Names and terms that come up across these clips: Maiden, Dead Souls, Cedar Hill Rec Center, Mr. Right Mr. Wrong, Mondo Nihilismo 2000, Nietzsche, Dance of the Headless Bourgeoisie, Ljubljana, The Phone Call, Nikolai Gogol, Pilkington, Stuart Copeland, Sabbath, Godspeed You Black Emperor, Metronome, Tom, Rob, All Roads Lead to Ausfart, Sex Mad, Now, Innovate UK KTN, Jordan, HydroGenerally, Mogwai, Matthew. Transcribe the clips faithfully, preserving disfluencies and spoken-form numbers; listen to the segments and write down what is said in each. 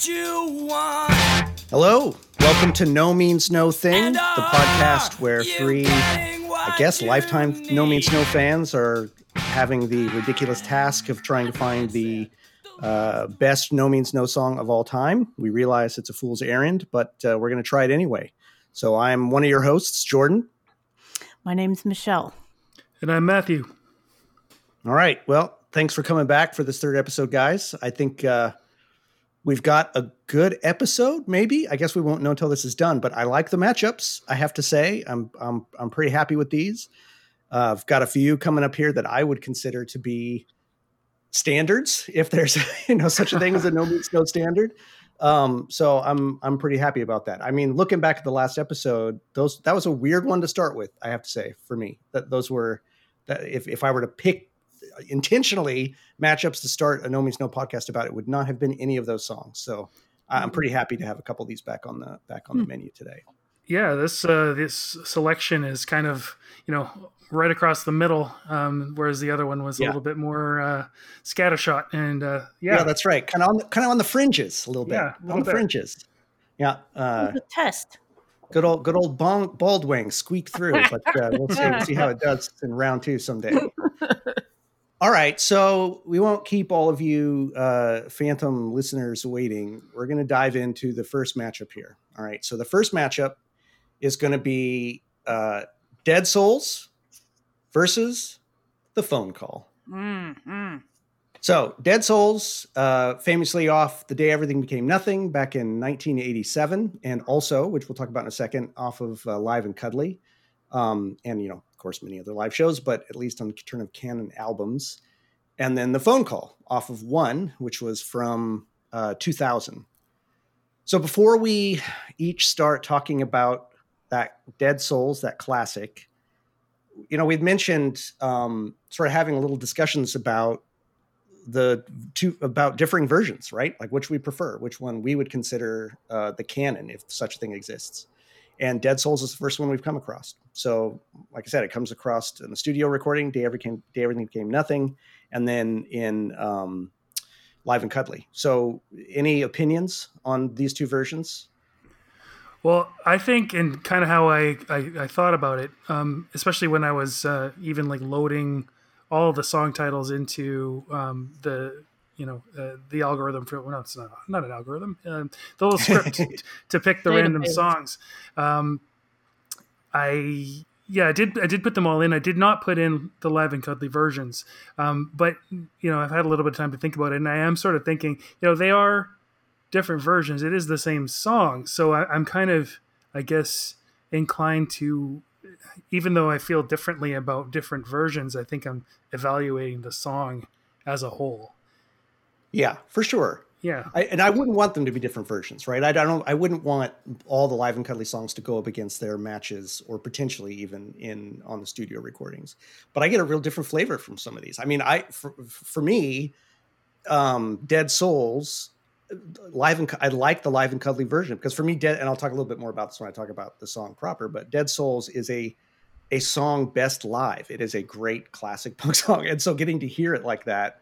what you want. Hello, welcome to No Means No Thing, the podcast where three, I guess, lifetime No Means No fans are having the ridiculous task of trying to find the uh, best No Means No song of all time. We realize it's a fool's errand, but uh, we're going to try it anyway. So I'm one of your hosts, Jordan. My name's Michelle. And I'm Matthew. All right. Well, thanks for coming back for this third episode, guys. I think uh, we've got a good episode, maybe. I guess we won't know until this is done, but I like the matchups, I have to say. I'm I'm I'm pretty happy with these. Uh, I've got a few coming up here that I would consider to be standards, if there's you know such a thing as a no means no standard. Um, so I'm I'm pretty happy about that. I mean, looking back at the last episode, those that was a weird one to start with, I have to say, for me. That those were that if if I were to pick intentionally matchups to start a No Means No podcast about, it would not have been any of those songs. So I'm pretty happy to have a couple of these back on the back on the menu today. Yeah, this uh, this selection is kind of, you know, right across the middle, um, whereas the other one was yeah. a little bit more uh, scattershot. And uh, yeah. yeah, that's right. Kind of on the, kind of on the fringes a little bit. Yeah, a little on the bit. fringes. Yeah. Uh, a test. Good old good old bald, bald wing squeak through, but uh, we'll see, we'll see how it does in round two someday. All right, so we won't keep all of you uh, phantom listeners waiting. We're going to dive into the first matchup here. All right, so the first matchup is going to be uh, Dead Souls versus The Phone Call. Mm-hmm. So Dead Souls, uh, famously off The Day Everything Became Nothing back in nineteen eighty-seven, and also, which we'll talk about in a second, off of uh, Live and Cuddly. Um, and, you know, of course, many other live shows, but at least on the turn of canon albums. And then The Phone Call off of One, which was from uh, two thousand. So before we each start talking about that Dead Souls, that classic, you know, we've mentioned um, sort of having little discussions about the two, about differing versions, right? Like which we prefer, which one we would consider uh, the canon, if such a thing exists. And Dead Souls is the first one we've come across. So, like I said, it comes across in the studio recording, Day Everything Became Nothing, and then in um, Live and Cuddly. So, any opinions on these two versions? Well, I think, and kind of how I, I, I thought about it, um, especially when I was uh, even like loading all the song titles into um, the... you know, uh, the algorithm for, well, no, it's not, not an algorithm, um, the little script to, to pick the random songs. Um, I, yeah, I did, I did put them all in. I did not put in the Live and Cuddly versions. Um, but you know, I've had a little bit of time to think about it, and I am sort of thinking, you know, they are different versions. It is the same song. So I, I'm kind of, I guess, inclined to, even though I feel differently about different versions, I think I'm evaluating the song as a whole. Yeah, for sure. Yeah. I, and I wouldn't want them to be different versions, right? I don't, I wouldn't want all the Live and Cuddly songs to go up against their matches or potentially even in on the studio recordings. But I get a real different flavor from some of these. I mean, I, for, for me, um, Dead Souls, Live and I like the Live and Cuddly version because for me, Dead, and I'll talk a little bit more about this when I talk about the song proper, but Dead Souls is a, a song best live. It is a great classic punk song. And so getting to hear it like that,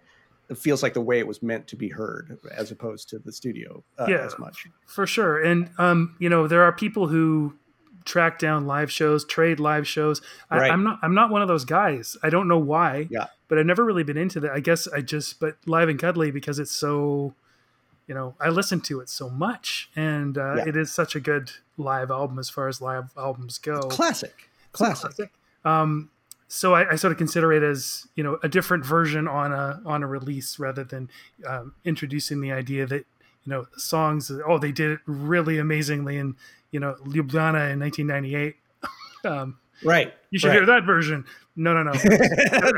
it feels like the way it was meant to be heard as opposed to the studio uh, yeah, as much. For sure. And, um, you know, there are people who track down live shows, trade live shows. I, right. I'm not, I'm not one of those guys. I don't know why, yeah. but I've never really been into that. I guess I just, but Live and Cuddly, because it's so, you know, I listen to it so much and uh, yeah. it is such a good live album as far as live albums go. Classic, classic. classic. Um, So I, I sort of consider it as, you know, a different version on a on a release rather than um, introducing the idea that, you know, songs, oh, they did it really amazingly in, you know, Ljubljana in nineteen ninety-eight. um, right. You should right. hear that version. No, no, no.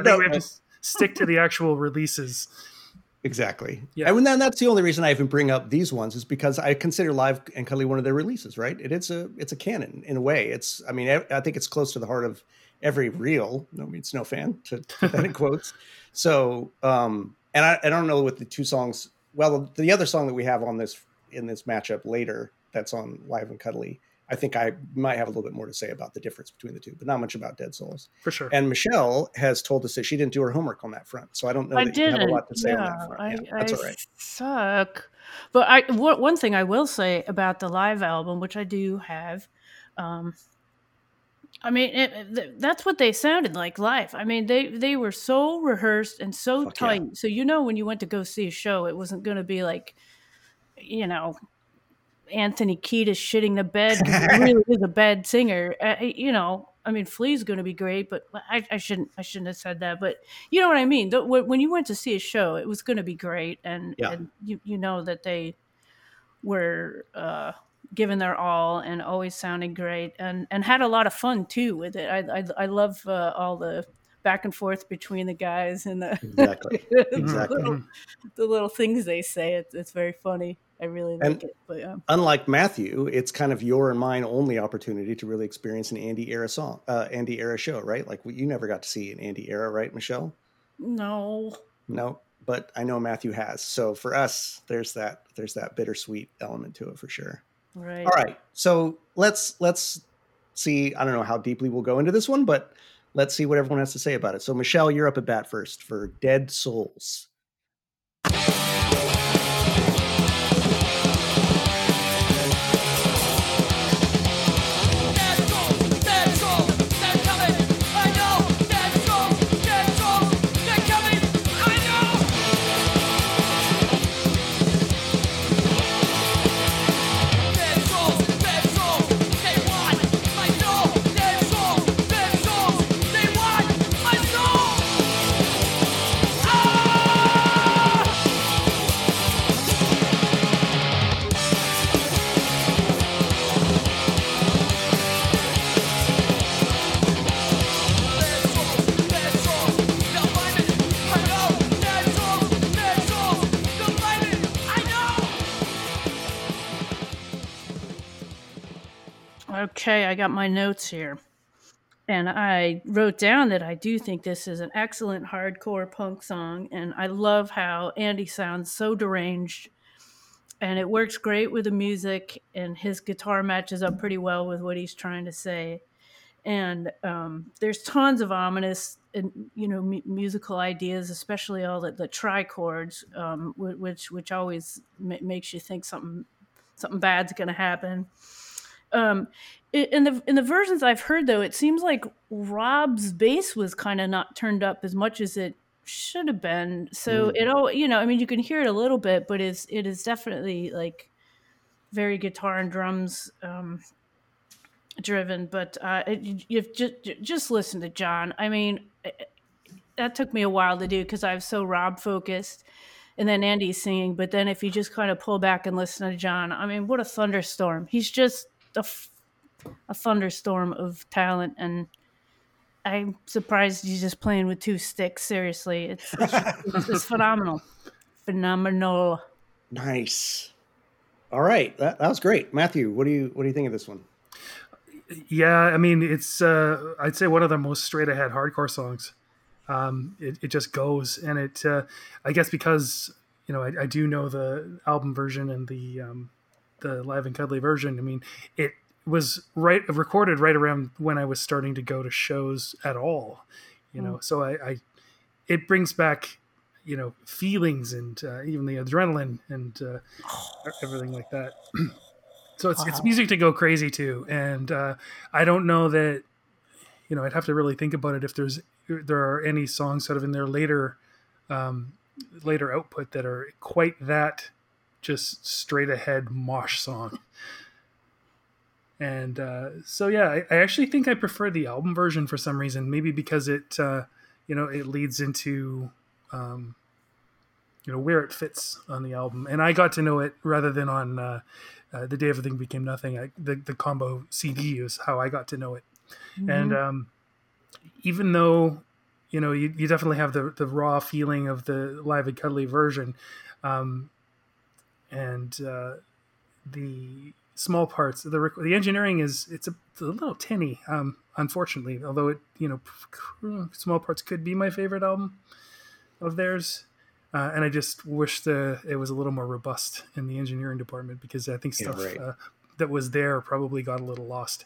no we have to stick to the actual releases. Exactly. Yeah. And then that's the only reason I even bring up these ones is because I consider Live and Cuddly one of their releases, right? It, it's a it's a canon in a way. It's I mean, I, I think it's close to the heart of every real No Means No fan, to put that in quotes. So, um, and I, I don't know with the two songs. Well, the other song that we have on this in this matchup later, that's on Live and Cuddly, I think I might have a little bit more to say about the difference between the two, but not much about Dead Souls. For sure. And Michelle has told us that she didn't do her homework on that front. So I don't know I that didn't. You have a lot to say yeah, on that front. I, yeah, that's I all right. suck. But I, w- one thing I will say about the live album, which I do have, um, I mean, it, th- that's what they sounded like live. I mean, they, they were so rehearsed and so Fuck tight. Yeah. So, you know, when you went to go see a show, it wasn't going to be like, you know, Anthony Kiedis shitting the bed. He really is a bad singer. Uh, you know, I mean, Flea's going to be great, but I, I shouldn't I shouldn't have said that. But you know what I mean? The, when you went to see a show, it was going to be great. And, yeah. and you, you know that they were uh, giving their all and always sounded great and, and had a lot of fun, too, with it. I, I, I love uh, all the back and forth between the guys and the, exactly. the, exactly. little, the little things they say. It, it's very funny. I really like and it. But yeah. Unlike Matthew, it's kind of your and mine only opportunity to really experience an Andy era song, uh, Andy era show, right? Like you never got to see an Andy era, right, Michelle? No. No, but I know Matthew has. So for us, there's that there's that bittersweet element to it for sure. Right. All right. So let's let's see. I don't know how deeply we'll go into this one, but let's see what everyone has to say about it. So Michelle, you're up at bat first for Dead Souls. Okay, I got my notes here, and I wrote down that I do think this is an excellent hardcore punk song, and I love how Andy sounds so deranged, and it works great with the music, and his guitar matches up pretty well with what he's trying to say, and um, there's tons of ominous and you know m- musical ideas, especially all the, the trichords, um, which which always m- makes you think something something bad's going to happen. Um, in the in the versions I've heard, though, it seems like Rob's bass was kind of not turned up as much as it should have been. So mm. it all, you know, I mean, you can hear it a little bit, but it's it is definitely like very guitar and drums um, driven. But uh, it, you've just just listen to John. I mean, it, that took me a while to do because I was so Rob focused. And then Andy's singing, but then if you just kind of pull back and listen to John, I mean, what a thunderstorm! He's just A, f- a thunderstorm of talent, and I'm surprised he's just playing with two sticks. Seriously, it's it's, it's, it's phenomenal, phenomenal. Nice. All right, that, that was great, Matthew. What do you what do you think of this one? Yeah, I mean, it's uh, I'd say one of the most straight ahead hardcore songs. Um, it it just goes, and it uh, I guess because you know I, I do know the album version and the. Um, the Live and Cuddly version. I mean, it was right recorded right around when I was starting to go to shows at all, you know, mm. so I, I, it brings back, you know, feelings and uh, even the adrenaline and uh, oh. everything like that. So it's, wow. it's music to go crazy to. And uh, I don't know that, you know, I'd have to really think about it. If there's, there are any songs sort of in their later, um, later output that are quite that, just straight ahead mosh song. And uh, so, yeah, I, I actually think I prefer the album version for some reason, maybe because it, uh, you know, it leads into, um, you know, where it fits on the album. And I got to know it rather than on uh, uh, The Day Everything Became Nothing. I, the, the combo C D is how I got to know it. Mm-hmm. And um, even though, you know, you, you definitely have the, the raw feeling of the Live and Cuddly version, um, and uh, the small parts, the rec- the engineering is it's a, it's a little tinny, um, unfortunately. Although it, you know, Small Parts could be my favorite album of theirs, uh, and I just wish the it was a little more robust in the engineering department because I think stuff yeah, right. uh, that was there probably got a little lost.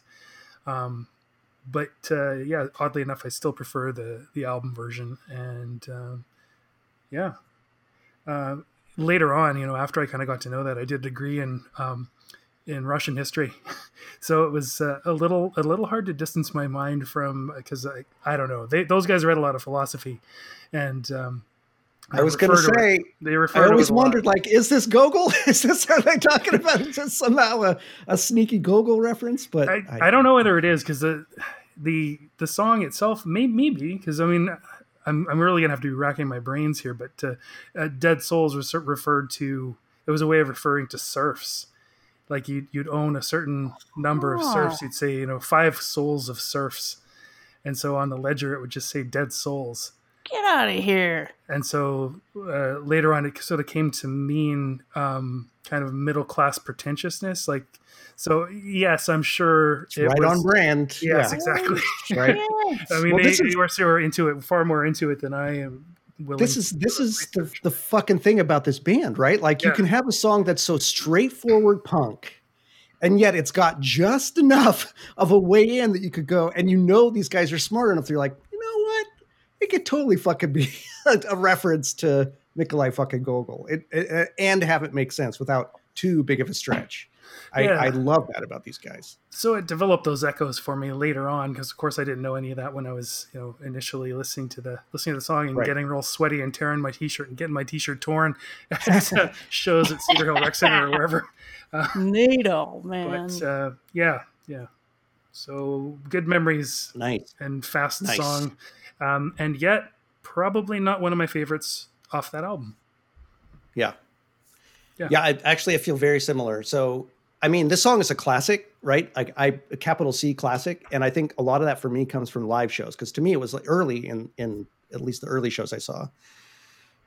Um, but uh, yeah, oddly enough, I still prefer the the album version. And um, yeah, uh, later on, you know, after I kind of got to know that, I did a degree in um, in Russian history, so it was uh, a little a little hard to distance my mind from, because I I don't know, they, those guys read a lot of philosophy, and. Um, I, I was going to say, they I always wondered, like, is this Gogol? Is this how they're talking about? Is this somehow a, a sneaky Gogol reference? But I, I, I don't know whether it is, because the, the the song itself, may, maybe, because, I mean, I'm I'm really going to have to be racking my brains here, but uh, uh, Dead Souls was referred to, it was a way of referring to serfs. Like, you'd, you'd own a certain number oh. of serfs. You'd say, you know, five souls of serfs. And so on the ledger, it would just say Dead Souls. Get out of here. And so uh, later on, it sort of came to mean um, kind of middle class pretentiousness. Like, so yes, I'm sure it's it right was, on brand. Yes, yeah. Exactly. Right. Yes. I mean, well, they, is, they, were, they were into it, far more into it than I am. Willing this is to this is the, the fucking thing about this band, right? Like, yeah. You can have a song that's so straightforward punk, and yet it's got just enough of a way in that you could go, and you know these guys are smart enough. They're like, you know what? It could totally fucking be a reference to Nikolai fucking Gogol, it, it, and have it make sense without too big of a stretch. I, yeah. I love that about these guys. So it developed those echoes for me later on, because of course I didn't know any of that when I was, you know, initially listening to the listening to the song and right. getting real sweaty and tearing my t-shirt and getting my t-shirt torn at uh, shows at Cedar Hill Rec Center or wherever. Uh, Needle, man. But uh, yeah, yeah. So good memories, nice and fast nice. Song. Um, and yet, probably not one of my favorites off that album. Yeah. Yeah, yeah I, actually, I feel very similar. So, I mean, this song is a classic, right? I, I a capital C classic. And I think a lot of that for me comes from live shows. Because to me, it was like early in, in at least the early shows I saw,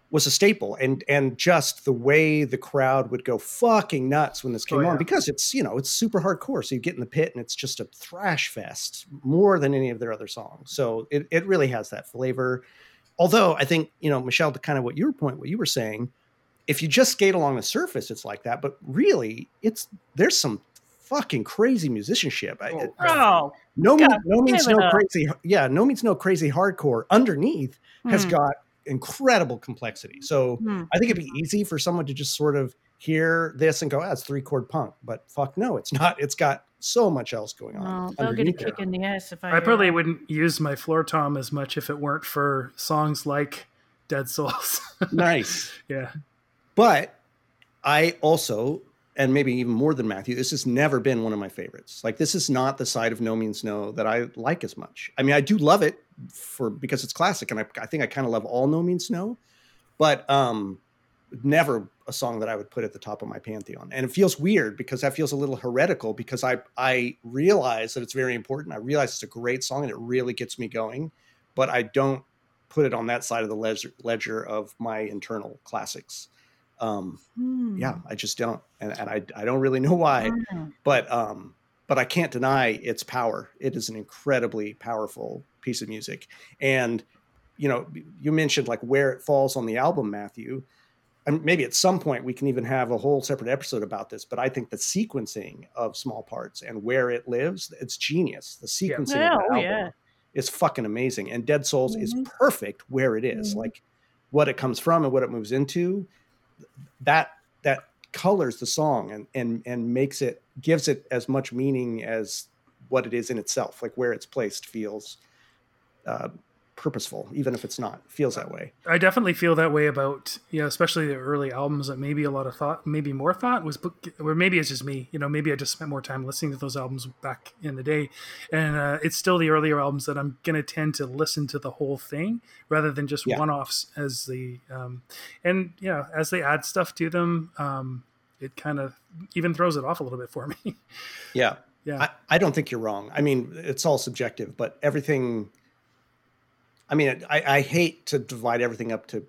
was a staple. And and just the way the crowd would go fucking nuts when this came oh, yeah. on. Because it's, you know, it's super hardcore. So you get in the pit and it's just a thrash fest more than any of their other songs. So it, it really has that flavor. Although I think, you know, Michelle, to kind of what your point, what you were saying, if you just skate along the surface, it's like that. But really, it's there's some fucking crazy musicianship. Oh, oh no, means, no means no crazy. Yeah, no means no crazy hardcore underneath mm. has got incredible complexity. So mm. I think it'd be easy for someone to just sort of hear this and go, ah, it's three chord punk, but fuck no, it's not. It's got so much else going on. Oh, I'll get a kick in the ass if I, I probably that. Wouldn't use my floor tom as much if it weren't for songs like Dead Souls. Nice. Yeah. But I also, and maybe even more than Matthew, this has never been one of my favorites. Like, this is not the side of No Means No that I like as much. I mean, I do love it for because it's classic, and I, I think I kind of love all No Means No, but um, never a song that I would put at the top of my pantheon. And it feels weird because that feels a little heretical, because I I realize that it's very important. I realize it's a great song and it really gets me going, but I don't put it on that side of the ledger, ledger of my internal classics. Um, hmm. Yeah, I just don't. And, and I, I don't really know why, wow. but, um, but I can't deny its power. It is an incredibly powerful piece of music. And, you know, you mentioned like where it falls on the album, Matthew, and maybe at some point we can even have a whole separate episode about this, but I think the sequencing of Small Parts and where it lives, it's genius. The sequencing yeah. of the album yeah. is fucking amazing. And Dead Souls mm-hmm. is perfect where it is, mm-hmm. like what it comes from and what it moves into. That that colors the song and, and and makes it gives it as much meaning as what it is in itself. Like where it's placed feels uh, purposeful, even if it's not. It feels that way. I definitely feel that way about you know, especially the early albums that maybe a lot of thought, maybe more thought was, or maybe it's just me. You know, maybe I just spent more time listening to those albums back in the day, and uh, it's still the earlier albums that I'm gonna tend to listen to the whole thing rather than just yeah. one-offs as the um, and you know as they add stuff to them, um, it kind of even throws it off a little bit for me. Yeah, yeah. I, I don't think you're wrong. I mean, it's all subjective, but everything. I mean, I, I hate to divide everything up to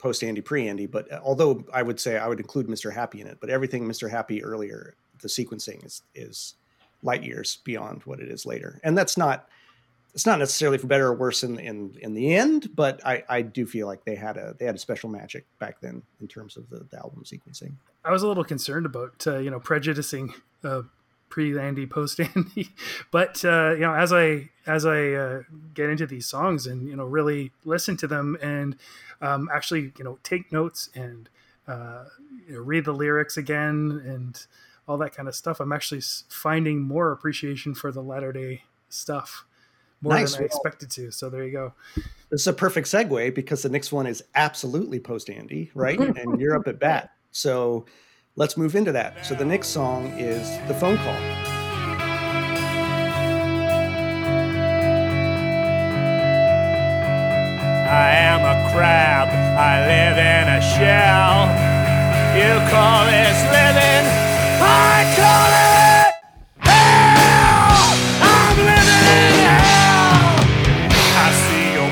post-Andy, pre-Andy, but although I would say I would include Mister Happy in it, but everything Mister Happy earlier, the sequencing is is light years beyond what it is later. And that's not it's not necessarily for better or worse in in, in the end, but I, I do feel like they had a they had a special magic back then in terms of the, the album sequencing. I was a little concerned about, uh, you know, prejudicing uh, pre-Andy, post-Andy. But, uh, you know, as I as I uh, get into these songs and, you know, really listen to them and um, actually, you know, take notes and uh, you know, read the lyrics again and all that kind of stuff, I'm actually finding more appreciation for the latter-day stuff. More nice. than I expected to. So there you go. This is a perfect segue because the next one is absolutely post-Andy, right? And you're up at bat. So let's move into that. So the next song is The Phone Call. I am a crab. I live in a shell. You call this living. I call it.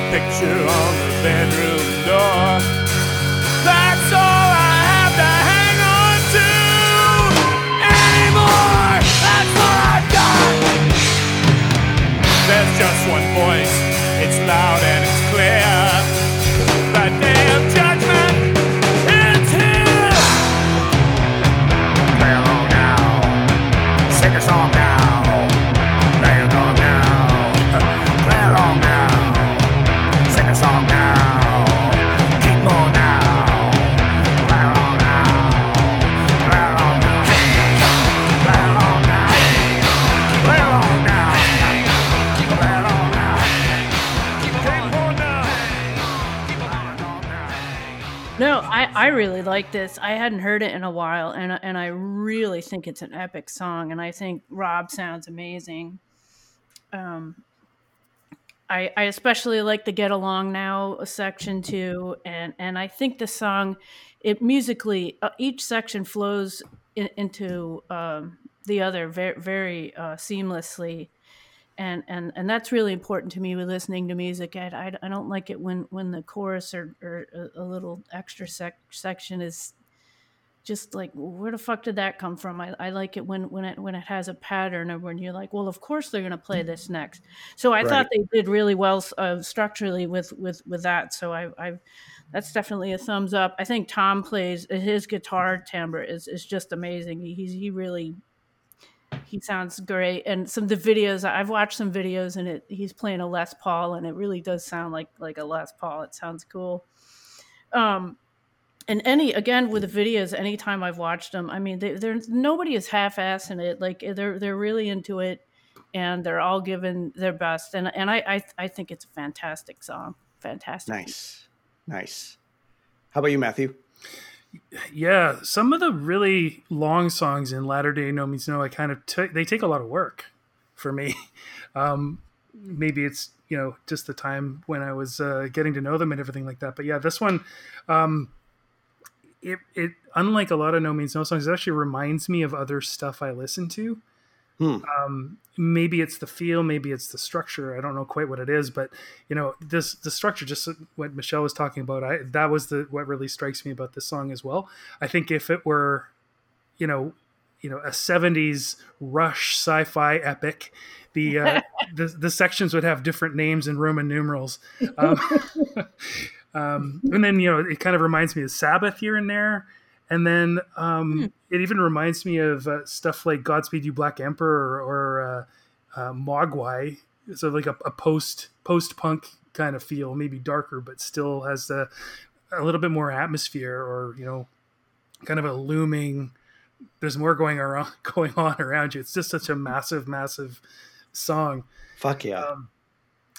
Picture on the bedroom door. That's all I have to hang on to anymore. That's all I've got. There's just one voice. It's loud and it's clear. The day of judgment, it's here. Play along now. Sing a song now. I really like this. I hadn't heard it in a while, and and I really think it's an epic song. And I think Rob sounds amazing. Um, I I especially like the "Get Along Now" section too, and and I think the song, it musically uh, each section flows in, into um, the other very very uh, seamlessly, and and and that's really important to me with listening to music. I, I, I don't like it when, when the chorus or, or a little extra sec, section is just like, where the fuck did that come from? I, I like it when when it when it has a pattern, or when you're like, well, of course they're gonna play this next. So I right. thought they did really well uh, structurally with, with, with that. So I I that's definitely a thumbs up. I think Tom plays, his guitar timbre is is just amazing. He he's, he really. He sounds great, and some of the videos I've watched some videos, and it he's playing a Les Paul, and it really does sound like like a Les Paul. It sounds cool. Um, and any again with the videos, anytime I've watched them, I mean, they, they're nobody is half-assing it. Like they're they're really into it, and they're all giving their best. And and I I, I think it's a fantastic song, fantastic. Nice, nice. How about you, Matthew? Yeah, some of the really long songs in latter-day No Means No, I kind of t- they take a lot of work for me. Um, maybe it's, you know, just the time when I was uh, getting to know them and everything like that. But yeah, this one, um, it it unlike a lot of No Means No songs, it actually reminds me of other stuff I listen to. Hmm. Um, maybe it's the feel, maybe it's the structure. I don't know quite what it is, but you know, this, the structure, just what Michelle was talking about. I, that was the, what really strikes me about this song as well. I think if it were, you know, you know, a seventies Rush sci-fi epic, the, uh, the, the sections would have different names and Roman numerals. Um, um, and then, you know, it kind of reminds me of Sabbath here and there. And then um, hmm. it even reminds me of uh, stuff like Godspeed You Black Emperor, or, or uh, uh, Mogwai. So like a, a post, post-punk kind of feel, maybe darker, but still has a, a little bit more atmosphere, or, you know, kind of a looming, there's more going around, going on around you. It's just such a massive, massive song. Fuck yeah. Um,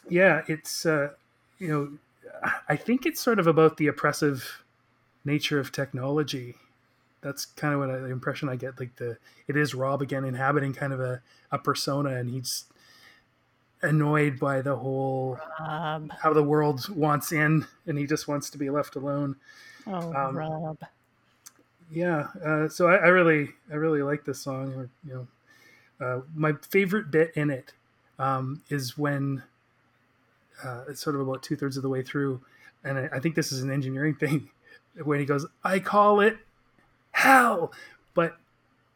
yeah, it's, uh, you know, I think it's sort of about the oppressive nature of technology. That's kind of what I, the impression I get. Like the it is Rob again inhabiting kind of a, a persona, and he's annoyed by the whole Rob. How the world wants in, and he just wants to be left alone. Oh, um, Rob. Yeah. Uh, so I, I really, I really like this song. Or, you know, uh, my favorite bit in it um, is when uh, it's sort of about two thirds of the way through, and I, I think this is an engineering thing. When he goes, I call it hell, but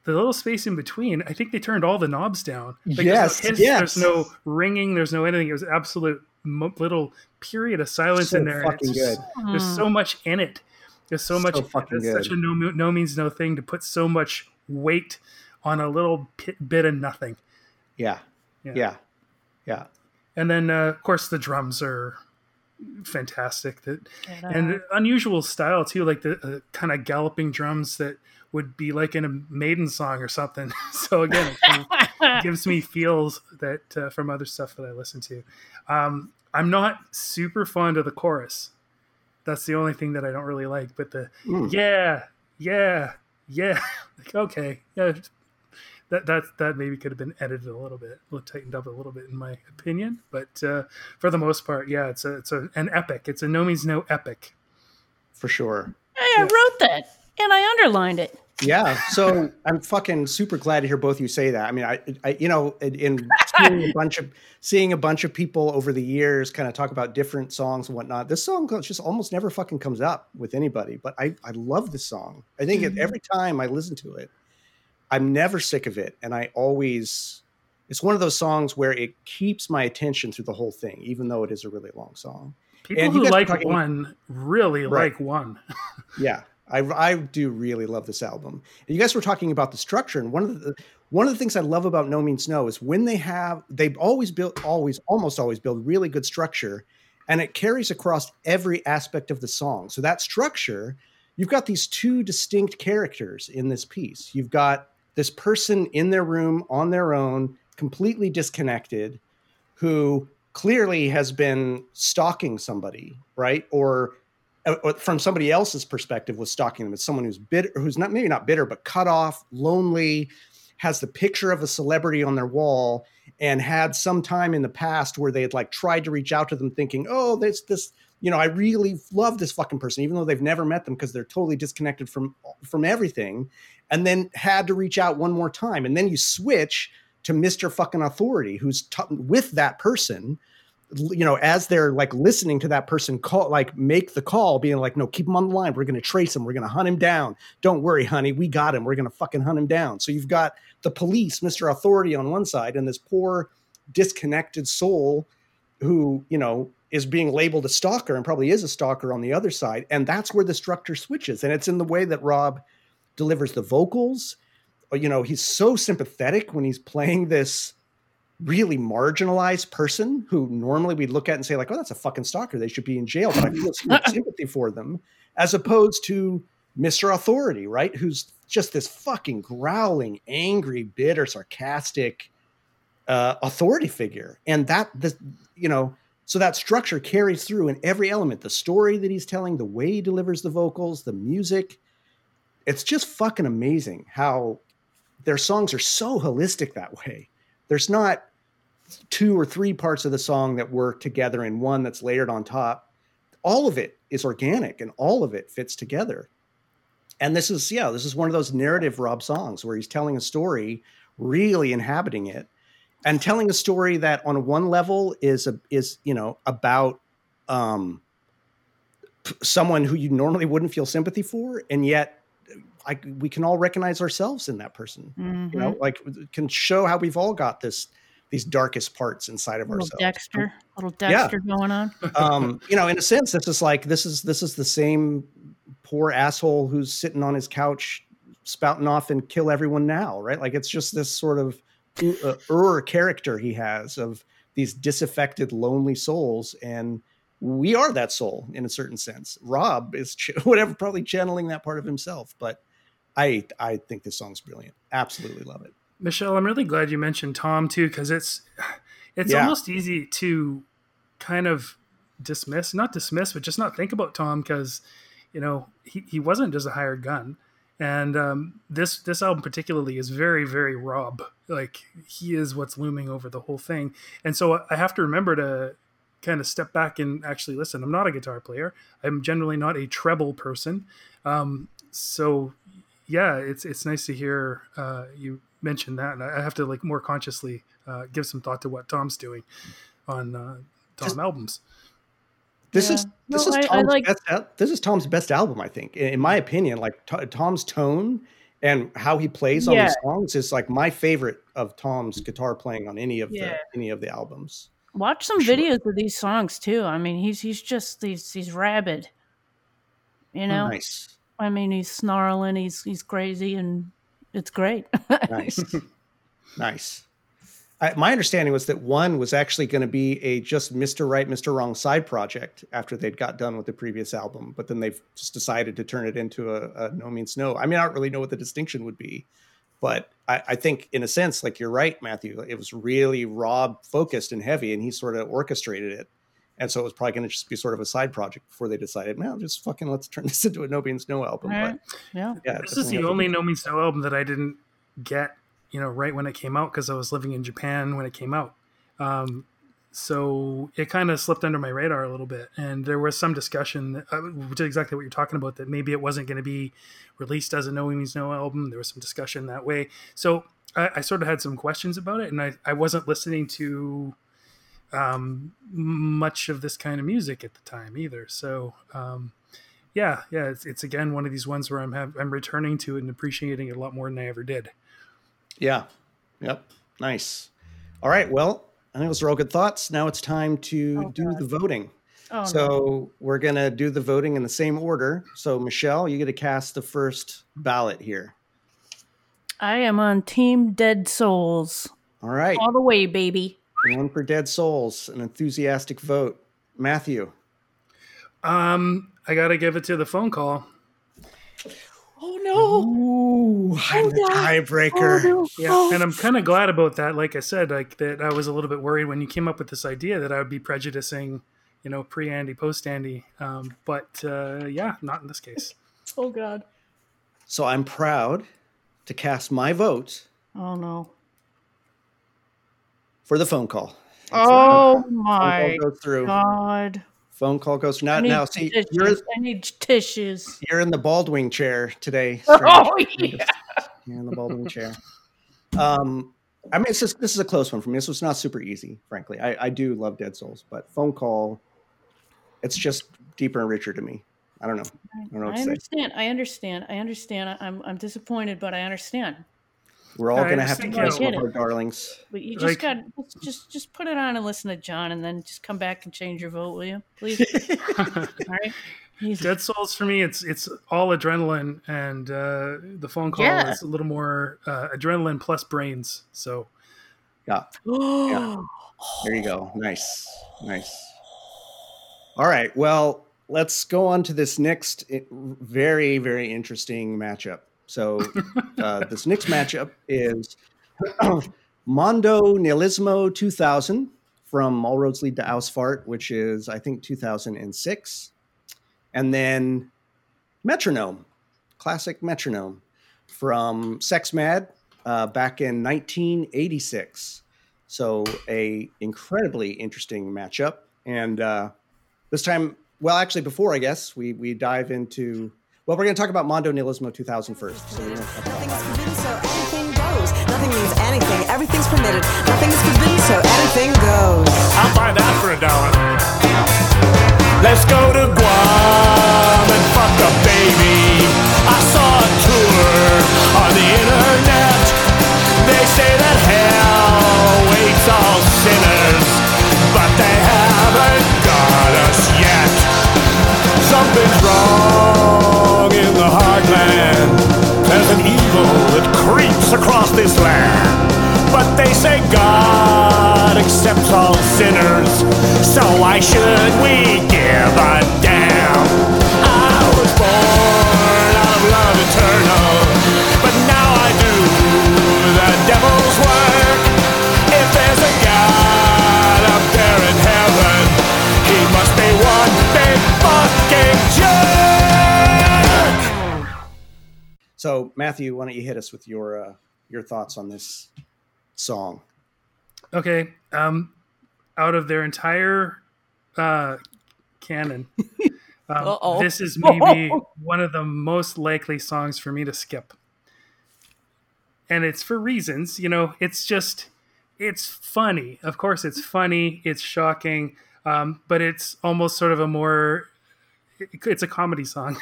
the little space in between, I think they turned all the knobs down. Like yes, there's no hiss, yes. There's no ringing. There's no anything. It was absolute mo- little period of silence so in there. Fucking it's just, good. There's so much in it. There's so, so much. Fucking it's good. Such a no, no means no thing to put so much weight on a little bit of nothing. Yeah. Yeah. Yeah. yeah. And then, uh, of course, the drums are fantastic. That and, uh, and unusual style, too, like the uh, kind of galloping drums that would be like in a Maiden song or something. So, again, it kind of gives me feels that uh, from other stuff that I listen to. Um, I'm not super fond of the chorus. That's the only thing that I don't really like. But the mm. yeah, yeah, yeah, like, okay, yeah, that that that maybe could have been edited a little bit, tightened up a little bit, in my opinion. But uh, for the most part, yeah, it's a it's a, an epic. It's a No Means No epic, for sure. I, I yeah. wrote that and I underlined it. Yeah, so I'm fucking super glad to hear both of you say that. I mean, I, I you know, in, in seeing a bunch of seeing a bunch of people over the years kind of talk about different songs and whatnot. This song just almost never fucking comes up with anybody, but I, I love this song. I think mm-hmm. every time I listen to it, I'm never sick of it, and I always it's one of those songs where it keeps my attention through the whole thing, even though it is a really long song. People and who like talking, one really right. like one. Yeah. I, I do really love this album. And you guys were talking about the structure, and one of the one of the things I love about No Means No is when they have they always build always almost always build really good structure, and it carries across every aspect of the song. So that structure, you've got these two distinct characters in this piece. You've got this person in their room on their own, completely disconnected, who clearly has been stalking somebody, right? Or from somebody else's perspective was stalking them. It's someone who's bitter, who's not, maybe not bitter, but cut off, lonely, has the picture of a celebrity on their wall and had some time in the past where they had like tried to reach out to them thinking, oh, this, this, you know, I really love this fucking person, even though they've never met them because they're totally disconnected from, from everything. And then had to reach out one more time. And then you switch to Mister fucking Authority, who's t- with that person, you know, as they're like listening to that person call, like make the call, being like, no, keep him on the line. We're going to trace him. We're going to hunt him down. Don't worry, honey. We got him. We're going to fucking hunt him down. So you've got the police, Mister Authority on one side, and this poor disconnected soul who, you know, is being labeled a stalker and probably is a stalker on the other side. And that's where the structure switches. And it's in the way that Rob delivers the vocals. You know, he's so sympathetic when he's playing this really marginalized person who normally we'd look at and say like, oh, that's a fucking stalker. They should be in jail. But I feel sympathy for them as opposed to Mister Authority, right? Who's just this fucking growling, angry, bitter, sarcastic uh, authority figure. And that, this, you know, so that structure carries through in every element, the story that he's telling, the way he delivers the vocals, the music. It's just fucking amazing how their songs are so holistic that way. There's not two or three parts of the song that work together and one that's layered on top. All of it is organic and all of it fits together. And this is, yeah, this is one of those narrative Rob songs where he's telling a story, really inhabiting it and telling a story that on one level is, a, is, you know, about um, someone who you normally wouldn't feel sympathy for. And yet, I, we can all recognize ourselves in that person, mm-hmm. you know, like can show how we've all got this, these darkest parts inside of ourselves. Dexter, little Dexter yeah. going on. um, you know, in a sense, this is like, this is, this is the same poor asshole who's sitting on his couch spouting off and kill everyone now. Right. Like it's just this sort of uh, er character he has of these disaffected, lonely souls. And we are that soul in a certain sense. Rob is ch- whatever, probably channeling that part of himself, but I I think this song's brilliant. Absolutely love it. Michelle, I'm really glad you mentioned Tom too, because it's it's yeah. almost easy to kind of dismiss, not dismiss, but just not think about Tom because, you know, he, he wasn't just a hired gun. And um, this this album particularly is very, very Rob. Like he is what's looming over the whole thing. And so I have to remember to kind of step back and actually listen. I'm not a guitar player. I'm generally not a treble person. Um, so yeah, it's it's nice to hear uh, you mention that, and I have to like more consciously uh, give some thought to what Tom's doing on uh, Tom this, albums. This yeah. is this no, is Tom's I, I like... best, this is Tom's best album, I think, in, in my opinion. Like t- Tom's tone and how he plays yeah. on these songs is like my favorite of Tom's guitar playing on any of yeah. the any of the albums. Watch some sure. videos of these songs too. I mean, he's he's just these he's, he's rabid, you know. Nice. I mean, he's snarling, he's he's crazy, and It's great. Nice. Nice. I, my understanding was that one was actually going to be a just Mister Right, Mister Wrong side project after they'd got done with the previous album, but then they've just decided to turn it into a, a No Means No. I mean, I don't really know what the distinction would be, but I, I think in a sense, like you're right, Matthew, it was really Rob focused and heavy, and he sort of orchestrated it. And so it was probably going to just be sort of a side project before they decided, man, just fucking let's turn this into a No Means No album. Right. But, yeah. yeah, this is the only No Means No album that I didn't get, you know, right when it came out, because I was living in Japan when it came out. Um, so it kind of slipped under my radar a little bit. And there was some discussion, that, uh, which is exactly what you're talking about, that maybe it wasn't going to be released as a No Means No album. There was some discussion that way. So I, I sort of had some questions about it, and I, I wasn't listening to... um much of this kind of music at the time either, so um yeah yeah it's, it's again one of these ones where I'm have, I'm returning to it and appreciating it a lot more than I ever did. Yeah. Yep. Nice. All right, well, I think those are all good thoughts. Now it's time to oh, do God. the voting. oh, so no. We're gonna do the voting in the same order, so Michelle, you get to cast the first ballot here. I am on Team Dead Souls. All right, all the way, baby. One for Dead Souls, an enthusiastic vote. Matthew. Um, I got to give it to The Phone Call. Oh, no. Ooh, I'm oh, the God. tiebreaker. Oh, no. Yeah, oh. And I'm kind of glad about that. Like I said, like that I was a little bit worried when you came up with this idea that I would be prejudicing, you know, pre-Andy, post-Andy. Um, but uh, yeah, not in this case. Oh, God. So I'm proud to cast my vote. Oh, no. For The Phone Call. It's oh phone my phone call God. Phone Call goes through. Now, now see, tissues. You're, I need tissues. You're in the Baldwin chair today. Oh, yeah. You're in the Baldwin chair. Um, I mean, it's just, this is a close one for me. This was not super easy, frankly. I, I do love Dead Souls, but Phone Call, it's just deeper and richer to me. I don't know. I don't know what I to understand. Say. I understand. I understand. I'm, I'm disappointed, but I understand. We're all going to have to cancel our darlings. But you just like, got just just put it on and listen to John, and then just come back and change your vote, will you? Please. All right. Easy. Dead Souls for me, it's it's all adrenaline, and uh, The Phone Call yeah. is a little more uh, adrenaline plus brains. So, yeah. yeah. There you go. Nice, nice. All right. Well, let's go on to this next very very interesting matchup. So uh, this next matchup is Mondo Nihilismo two thousand from All Roads Lead to Ausfart, which is, I think, two thousand six. And then Metronome, classic Metronome from Sex Mad uh, back in nineteen eighty-six. So a incredibly interesting matchup. And uh, this time, well, actually before, I guess, we we dive into... Well, we're going to talk about Mondo Nihilismo two thousand first. So nothing is forbidden, so anything goes. Nothing means anything. Everything's permitted. Nothing is forbidden, so anything goes. I'll buy that for a dollar. Let's go to Guam and fuck a baby. I saw a tour on the internet. They say that hell waits all sinners, but they haven't got us yet. Something's wrong. The heartland, there's an evil that creeps across this land, but they say God accepts all sinners, so why should we give a damn? I was born out of love eternal, but now I do the devil's work. If there's a God up there in heaven, he must be one big fucking jerk. So, Matthew, why don't you hit us with your uh, your thoughts on this song? Okay. Um, out of their entire uh, canon, um, this is maybe one of the most likely songs for me to skip. And it's for reasons, you know, it's just, it's funny. Of course, it's funny. It's shocking. Um, but it's almost sort of a more, it's a comedy song.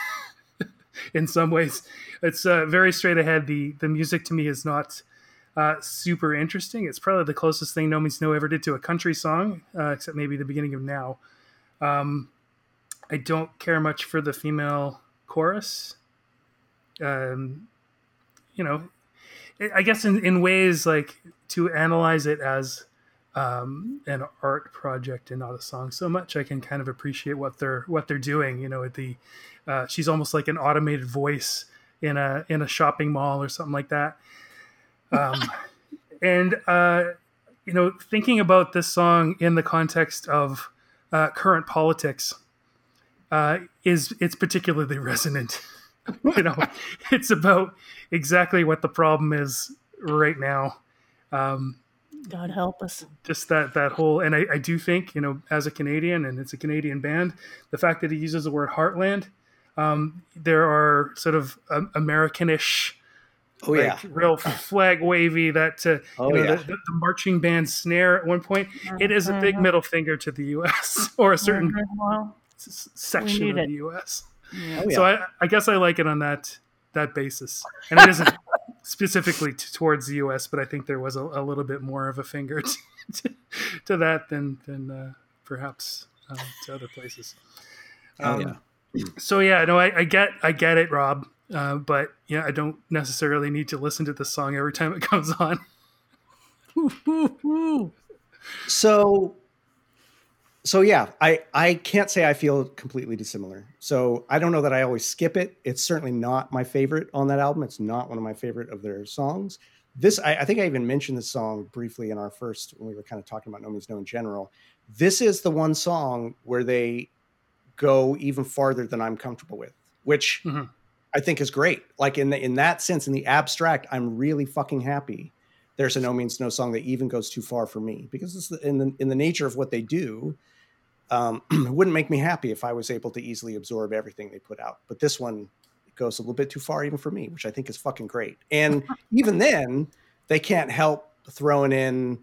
In some ways, it's uh, very straight ahead. The the music to me is not uh, super interesting. It's probably the closest thing No Means No ever did to a country song, uh, except maybe the beginning of Now. Um, I don't care much for the female chorus. Um, you know, I guess in, in ways, like, to analyze it as um, an art project and not a song so much, I can kind of appreciate what they're what they're doing. You know, at the uh, she's almost like an automated voice in a in a shopping mall or something like that. Um, and uh, you know, thinking about this song in the context of uh, current politics uh, is it's particularly resonant. You know, it's about exactly what the problem is right now. Um, God help us. Just that that whole, and I, I do think, you know, as a Canadian, and it's a Canadian band, the fact that it uses the word heartland, um, there are sort of um, Americanish, oh like, yeah, real flag wavy that uh, oh, you know, yeah. the, the, the marching band snare at one point. Mm-hmm. It is a big middle finger to the U S or a certain mm-hmm. s- section of the U S. Yeah. Oh, yeah. So I, I guess I like it on that that basis, and it isn't specifically t- towards the U S, but I think there was a, a little bit more of a finger to, to, to that than than uh, perhaps um, to other places. Um, oh, yeah. So yeah, no, I, I get I get it, Rob, uh, but yeah, I don't necessarily need to listen to this song every time it comes on. so. So yeah, I, I can't say I feel completely dissimilar. So I don't know that I always skip it. It's certainly not my favorite on that album. It's not one of my favorite of their songs. This, I, I think I even mentioned this song briefly in our first, when we were kind of talking about No Means No in general. This is the one song where they go even farther than I'm comfortable with, which mm-hmm. I think is great. Like in the, in that sense, in the abstract, I'm really fucking happy. There's a No Means No song that even goes too far for me, because it's in the, in the nature of what they do. Um, it wouldn't make me happy if I was able to easily absorb everything they put out. But this one goes a little bit too far even for me, which I think is fucking great. And even then, they can't help throwing in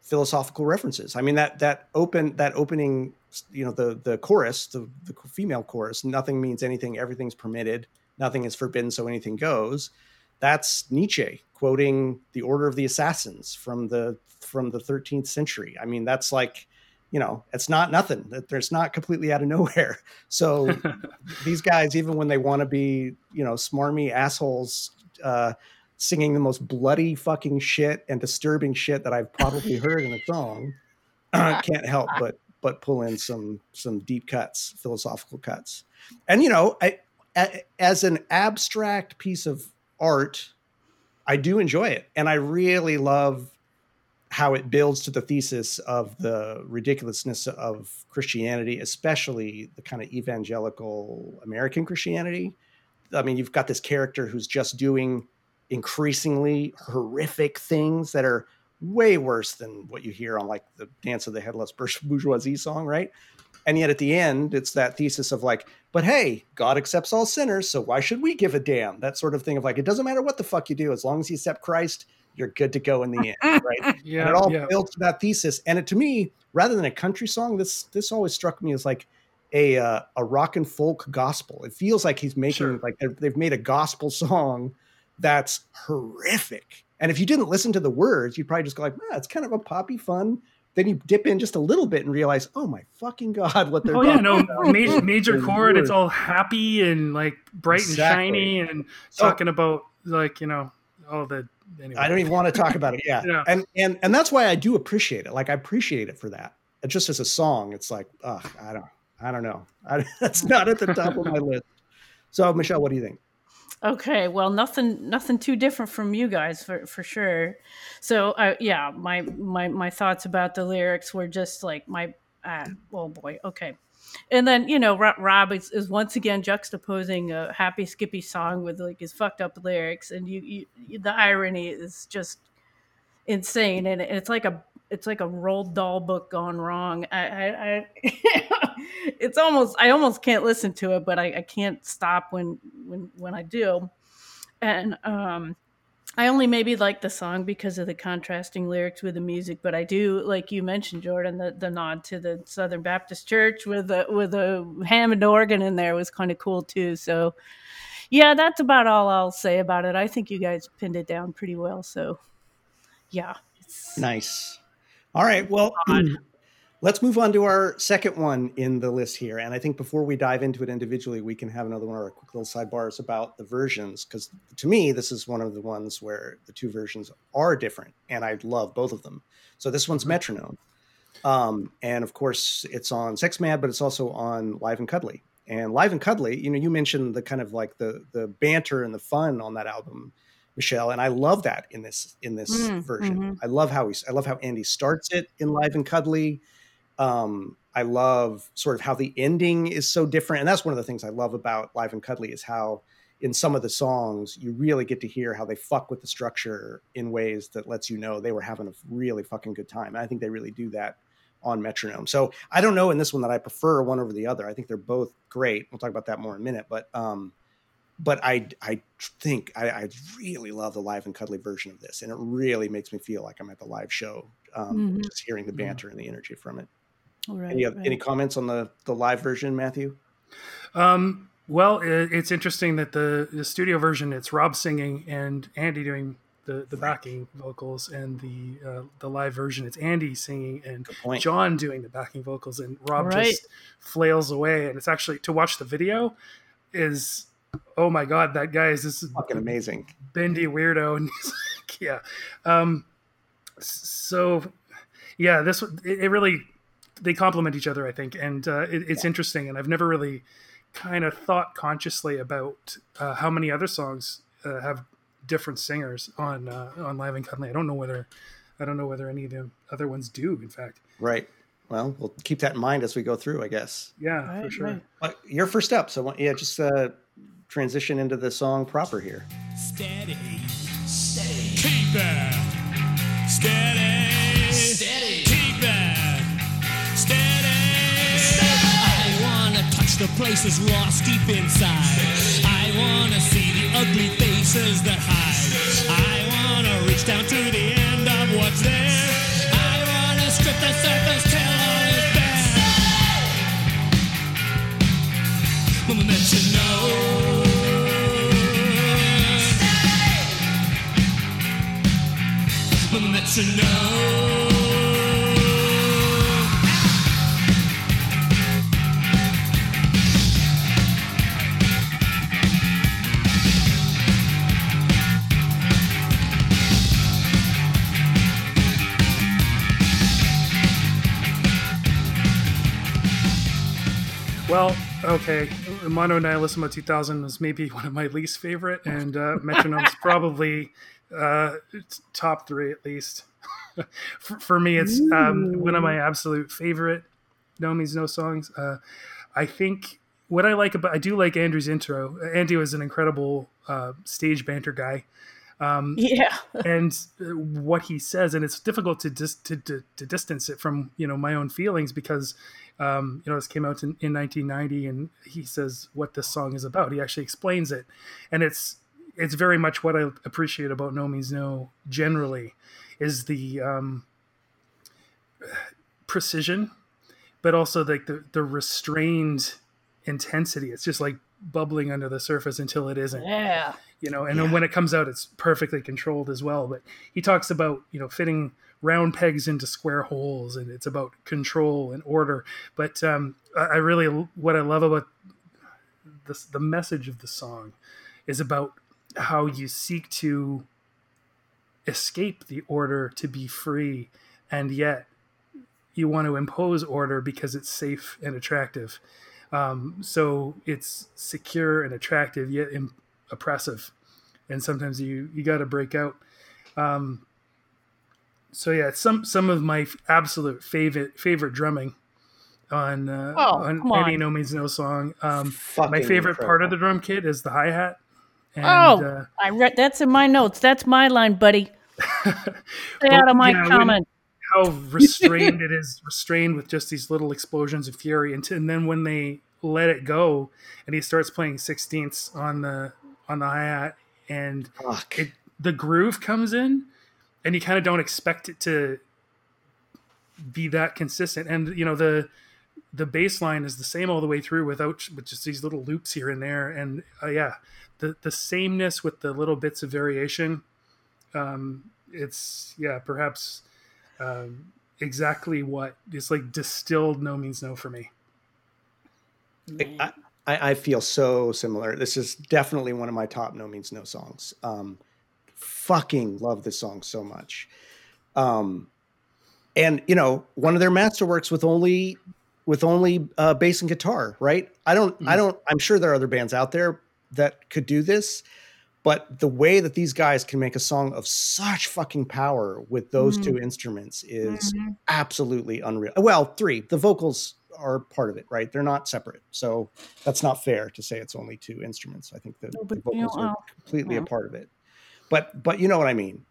philosophical references. I mean, that that open that opening, you know, the the chorus, the, the female chorus, nothing means anything, everything's permitted, nothing is forbidden, so anything goes. That's Nietzsche quoting the Order of the Assassins from the from the thirteenth century. I mean, that's like, you know, it's not nothing. It's not completely out of nowhere. So these guys, even when they want to be, you know, smarmy assholes, uh, singing the most bloody fucking shit and disturbing shit that I've probably heard in a song, uh, can't help but but pull in some some deep cuts, philosophical cuts. And, you know, I, a, as an abstract piece of art, I do enjoy it. And I really love how it builds to the thesis of the ridiculousness of Christianity, especially the kind of evangelical American Christianity. I mean, you've got this character who's just doing increasingly horrific things that are way worse than what you hear on like the Dance of the Headless Bourgeoisie song, right? And yet at the end, it's that thesis of like, but hey, God accepts all sinners, so why should we give a damn? That sort of thing of like, it doesn't matter what the fuck you do, as long as you accept Christ, you're good to go in the end, right? Yeah, and it all yeah. built to that thesis. And it, to me, rather than a country song, this this always struck me as like a uh, a rock and folk gospel. It feels like he's making sure. like they've made a gospel song that's horrific. And if you didn't listen to the words, you'd probably just go like, "Man, it's kind of a poppy fun." Then you dip in just a little bit and realize, "Oh my fucking god, what they're oh yeah, no about. major, major chord. It's all happy and like bright exactly. and shiny and so, talking about like you know all the. Anyway. I don't even want to talk about it. Yeah. yeah. And, and, and that's why I do appreciate it. Like I appreciate it for that. It just as a song, it's like, ugh, I don't, I don't know. I, that's not at the top of my list. So Michelle, what do you think? Okay. Well, nothing, nothing too different from you guys for, for sure. So uh, yeah, my, my, my thoughts about the lyrics were just like my, uh, oh boy. Okay. And then, you know, Rob is, is once again juxtaposing a happy skippy song with like his fucked up lyrics, and you, you the irony is just insane, and it's like a it's like a Roald Dahl book gone wrong. I, I, I it's almost I almost can't listen to it, but I, I can't stop when when when I do, and um, I only maybe like the song because of the contrasting lyrics with the music, but I do, like you mentioned, Jordan, the, the nod to the Southern Baptist Church with a, with a Hammond organ in there was kind of cool too. So yeah, that's about all I'll say about it. I think you guys pinned it down pretty well. So yeah. It's nice. All right. Well, Let's move on to our second one in the list here. And I think before we dive into it individually, we can have another one of our quick little sidebars about the versions. Because to me, this is one of the ones where the two versions are different. And I love both of them. So this one's Metronome. Um, and of course, it's on Sex Mad, but it's also on Live and Cuddly. And Live and Cuddly, you know, you mentioned the kind of like the the banter and the fun on that album, Michelle, and I love that in this in this mm, version. Mm-hmm. I love how he, I love how Andy starts it in Live and Cuddly. Um, I love sort of how the ending is so different. And that's one of the things I love about Live and Cuddly is how in some of the songs, you really get to hear how they fuck with the structure in ways that lets you know they were having a really fucking good time. And I think they really do that on Metronome. So I don't know in this one that I prefer one over the other. I think they're both great. We'll talk about that more in a minute. But um, but I I think I, I really love the Live and Cuddly version of this. And it really makes me feel like I'm at the live show, um, mm-hmm. just hearing the banter yeah. and the energy from it. All right, any, right. any comments on the, the live version, Matthew? Um, well, it, it's interesting that the, the studio version, it's Rob singing and Andy doing the, the backing vocals, and the uh, the live version, it's Andy singing and John doing the backing vocals, and Rob right. just flails away. And it's actually, to watch the video is, oh my God, that guy is this fucking amazing bendy weirdo. And he's like, yeah. Um, so yeah, this it, it really... they complement each other, I think. And uh, it, it's yeah. interesting. And I've never really kind of thought consciously about uh, how many other songs uh, have different singers on, uh, on Live and Cuddly. I don't know whether, I don't know whether any of the other ones do, in fact. Right. Well, we'll keep that in mind as we go through, I guess. Yeah, right, for sure. Right. Well, you're first up. So yeah, just uh, transition into the song proper here. Steady, steady, keep it. Steady, steady, keep it. The places lost deep inside. I wanna see the ugly faces that hide. I wanna reach down to the end of what's there. I wanna strip the surface till all is bare. Mama meant to know. Mama meant to know. Well, okay, Mondo Nihilismo two thousand was maybe one of my least favorite, and uh, Metronome's probably uh, top three at least. for, for me, it's um, one of my absolute favorite No Means No songs. Uh, I think what I like about, I do like Andrew's intro. Andy was an incredible uh, stage banter guy. Um, yeah. And what he says, and it's difficult to, dis- to, to to distance it from, you know, my own feelings, because, um, you know, this came out in, in nineteen ninety, and he says what this song is about. He actually explains it. And it's, it's very much what I appreciate about No Means No generally is the, um, precision, but also like the, the restrained intensity. It's just like bubbling under the surface until it isn't. Yeah. You know, and yeah. when it comes out, it's perfectly controlled as well. But he talks about, you know, fitting round pegs into square holes, and it's about control and order. But um, I really, what I love about this, the message of the song is about how you seek to escape the order to be free, and yet you want to impose order because it's safe and attractive. Um, so it's secure and attractive, yet imp- oppressive, and sometimes you you got to break out. Um so yeah, some some of my f- absolute favorite favorite drumming on uh oh, on any No Means No song. Um fucking my favorite incredible. Part of the drum kit is the hi-hat, and, oh uh, I read that's in my notes. That's my line, buddy. Stay but, out of my yeah, comment when, how restrained it is, restrained with just these little explosions of fury, and, t- and then when they let it go and he starts playing sixteenths on the on the hi-hat, and it, the groove comes in, and you kind of don't expect it to be that consistent. And, you know, the, the bass line is the same all the way through without, with just these little loops here and there. And uh, yeah, the, the sameness with the little bits of variation. Um, it's yeah, perhaps, um, exactly what it's like, distilled No Means No for me. I, I, I feel so similar. This is definitely one of my top No Means No songs. Um, fucking love this song so much. Um, and you know, one of their masterworks with only, with only uh, bass and guitar, right? I don't, mm. I don't, I'm sure there are other bands out there that could do this, but the way that these guys can make a song of such fucking power with those mm. two instruments is mm. absolutely unreal. Well, three, the vocals are part of it, right? They're not separate. So that's not fair to say it's only two instruments. I think the, no, the vocals are completely no. a part of it, but, but you know what I mean?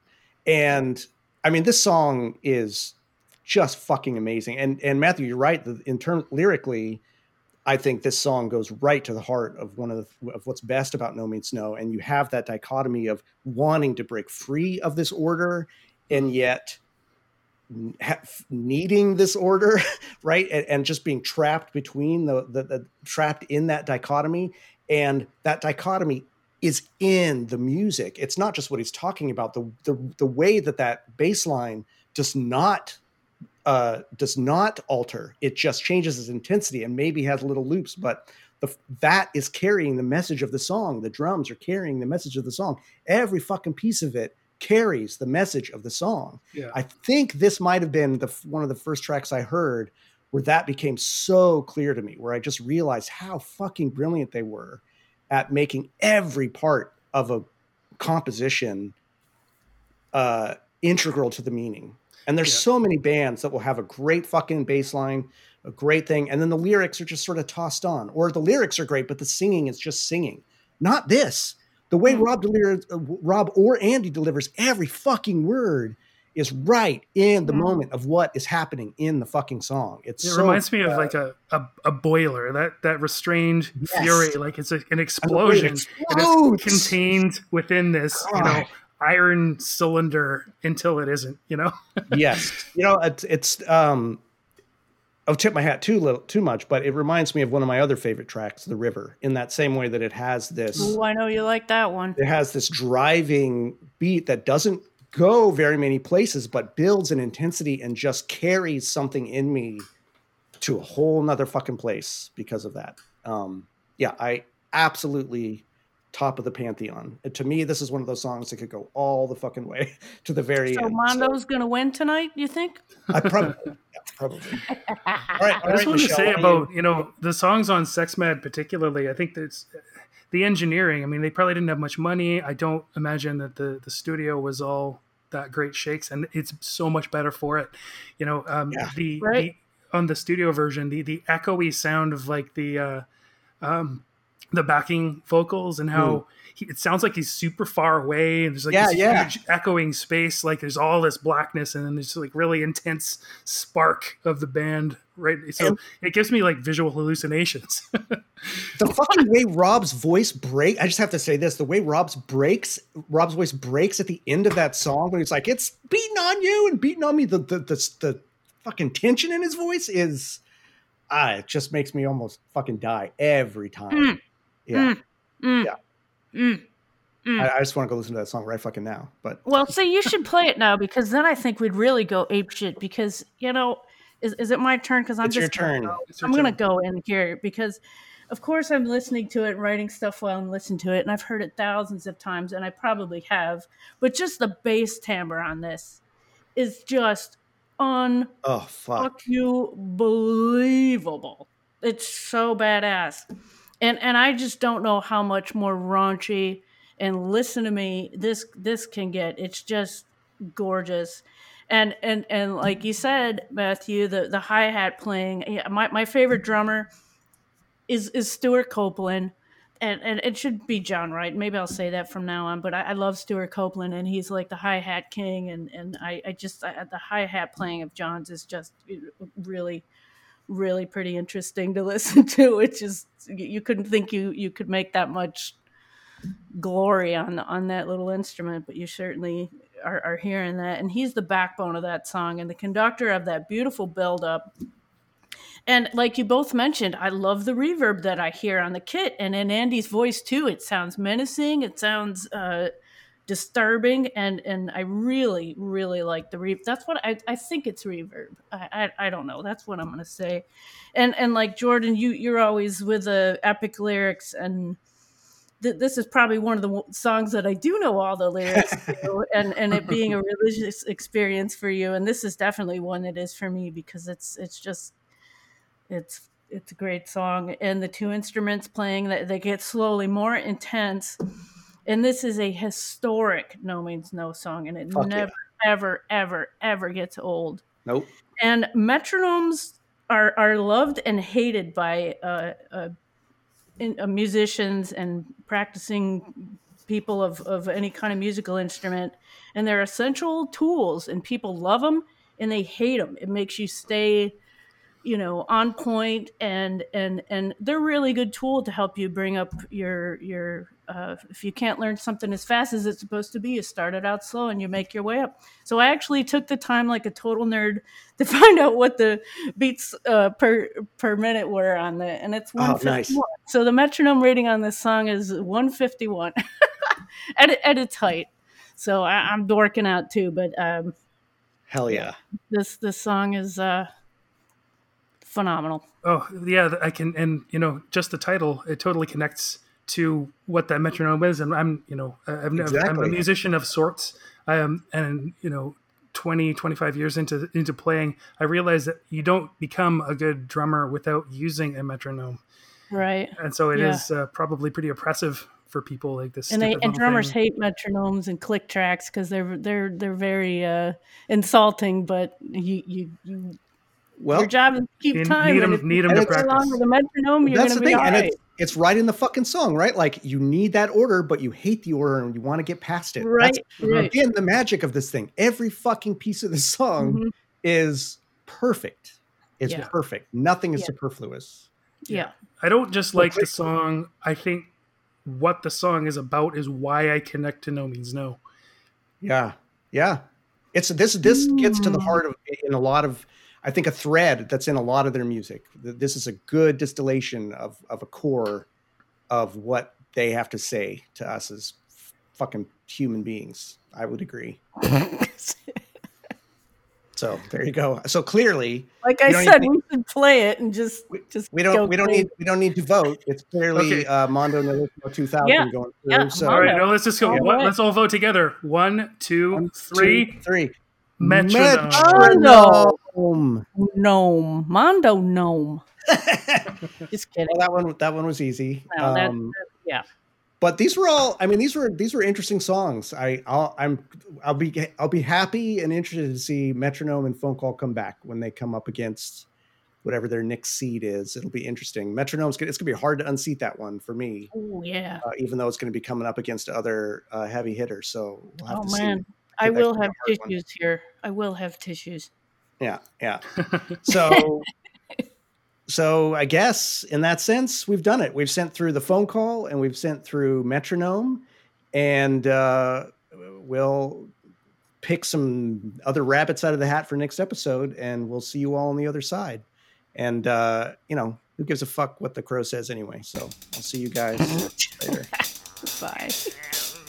And I mean, this song is just fucking amazing. And, and Matthew, you're right. The, in term lyrically, I think this song goes right to the heart of one of the, of what's best about No Means No. And you have that dichotomy of wanting to break free of this order and yet have, needing this order, right? And, and just being trapped between the, the, the trapped in that dichotomy. And that dichotomy is in the music. It's not just what he's talking about. The, the, the way that that bass line does not Uh, does not alter. It just changes its intensity and maybe has little loops, but the, that is carrying the message of the song. The drums are carrying the message of the song. Every fucking piece of it carries the message of the song. Yeah. I think this might have been the one of the first tracks I heard where that became so clear to me, where I just realized how fucking brilliant they were at making every part of a composition uh, integral to the meaning. And there's yeah. so many bands that will have a great fucking bass line, a great thing. And then the lyrics are just sort of tossed on, or the lyrics are great, but the singing is just singing. Not this. The way Rob delivers, uh, Rob or Andy delivers every fucking word is right in the yeah. moment of what is happening in the fucking song. It's it so, reminds me uh, of like a, a, a boiler, that, that restrained yes. fury. Like it's a, an explosion. And it's contained within this, God. you know, iron cylinder until it isn't, you know? Yes. You know, it's, it's um, I'll tip my hat too little, too much, but it reminds me of one of my other favorite tracks, The River, in that same way that it has this. Oh, I know you like that one. It has this driving beat that doesn't go very many places, but builds an intensity and just carries something in me to a whole nother fucking place because of that. Um, yeah, I absolutely top of the pantheon. And to me, this is one of those songs that could go all the fucking way to the very so end. Mondo's so gonna win tonight, you think? I probably, yeah, probably. All right, all I just right, want Michelle, to say about you? you know the songs on Sex Mad particularly. I think that's the engineering. I mean, they probably didn't have much money. I don't imagine that the the studio was all that great shakes, and it's so much better for it. You know, um, yeah. the, right. the on the studio version, the the echoey sound of like the. Uh, um, the backing vocals and how mm. he, it sounds like he's super far away and there's like yeah, this yeah. huge echoing space. Like there's all this blackness and then there's like really intense spark of the band. Right. So and it gives me like visual hallucinations. The fucking way Rob's voice break. I just have to say this, the way Rob's breaks, Rob's voice breaks at the end of that song when he's like, it's beating on you and beating on me. The, the, the, the fucking tension in his voice is, ah, it just makes me almost fucking die every time. Mm. Yeah, mm, mm, yeah. Mm, mm. I, I just want to go listen to that song right fucking now. But well, see, you should play it now because then I think we'd really go apeshit. Because you know, is is it my turn? Because I'm it's just your turn. Gonna go, it's your I'm turn. gonna go in here because, of course, I'm listening to it, and writing stuff while I'm listening to it, and I've heard it thousands of times, and I probably have. But just the bass timbre on this is just un oh fuck you believable. It's so badass. And and I just don't know how much more raunchy and listen to me this this can get. It's just gorgeous, and and and like you said, Matthew, the, the hi hat playing. Yeah, my, my favorite drummer is is Stuart Copeland, and and it should be John, right? Maybe I'll say that from now on. But I, I love Stuart Copeland, and he's like the hi hat king. And and I I just I, the hi hat playing of John's is just really. really pretty interesting to listen to. It's just you couldn't think you you could make that much glory on on that little instrument, but you certainly are, are hearing that. And he's the backbone of that song and the conductor of that beautiful build-up. And like you both mentioned, I love the reverb that I hear on the kit and in Andy's voice too. It sounds menacing. It sounds uh disturbing, and and I really really like the reverb. That's what I I think it's reverb. I I, I don't know. That's what I'm gonna say. And and like Jordan, you you're always with the epic lyrics, and th- this is probably one of the w- songs that I do know all the lyrics to, and and it being a religious experience for you. And this is definitely one that is for me, because it's it's just it's it's a great song, and the two instruments playing that they get slowly more intense. And this is a historic No Means No song, and it Fuck never, yeah. ever, ever, ever gets old. Nope. And metronomes are are loved and hated by uh, uh, in, uh, musicians and practicing people of, of any kind of musical instrument. And they're essential tools, and people love them and they hate them. It makes you stay, you know, on point, and and and they're a really good tool to help you bring up your your. Uh, if you can't learn something as fast as it's supposed to be, you start it out slow and you make your way up. So I actually took the time, like a total nerd, to find out what the beats uh, per per minute were on the, and it's one fifty-one. Oh, nice. So the metronome rating on this song is one fifty-one at at its height. So I, I'm dorking out too, but um, hell yeah, this this song is uh, phenomenal. Oh yeah, I can, and you know, just the title, it totally connects to what that metronome is. And I'm, you know, I've never, exactly. I'm a musician of sorts. I am, and you know, twenty, twenty-five years into, into playing, I realized that you don't become a good drummer without using a metronome. Right. And so it yeah. is uh, probably pretty oppressive for people like this. And, they, and drummers thing. hate metronomes and click tracks, cause they're, they're, they're very uh, insulting, but you, you, you Well, your job is to keep you time. Need them, and need them to practice. Along with the metronome, you're That's the thing. All right. And it's, it's right in the fucking song, right? Like, you need that order, but you hate the order and you want to get past it. Right. That's, right. Again, the magic of this thing. Every fucking piece of the song mm-hmm. is perfect. It's yeah. perfect. Nothing is yeah. superfluous. Yeah. yeah. I don't just like the song. I think what the song is about is why I connect to No Means No. Yeah. Yeah. It's this, this mm. gets to the heart of in a lot of, I think, a thread that's in a lot of their music. This is a good distillation of, of a core of what they have to say to us as f- fucking human beings. I would agree. So there you go. So clearly, like I said, we should play it and just we, just we don't go we don't need it. we don't need to vote. It's clearly okay. uh, Mondo Nihilismo two thousand yeah. going through. Yeah, so. All right, no, let's just go. All right. Let's all vote together. One, two, One, three, two, three. Metronome. Metronome. Gnome. Gnome. Mondo Gnome. Just kidding. Well, that one that one was easy. No, that, um, that, yeah. But these were all I mean these were these were interesting songs. I I'll, I'm I'll be I'll be happy and interested to see Metronome and Phone Call come back when they come up against whatever their next seed is. It'll be interesting. Metronome's gonna, it's going to be hard to unseat that one for me. Oh yeah. Uh, even though it's going to be coming up against other uh, heavy hitters, so we'll have oh, to man. see. I will have tissues one. here. I will have tissues. Yeah, yeah. So, so I guess in that sense, we've done it. We've sent through the phone call, and we've sent through metronome, and uh, we'll pick some other rabbits out of the hat for next episode, and we'll see you all on the other side. And uh, you know, who gives a fuck what the crow says anyway? So I'll see you guys later. Bye.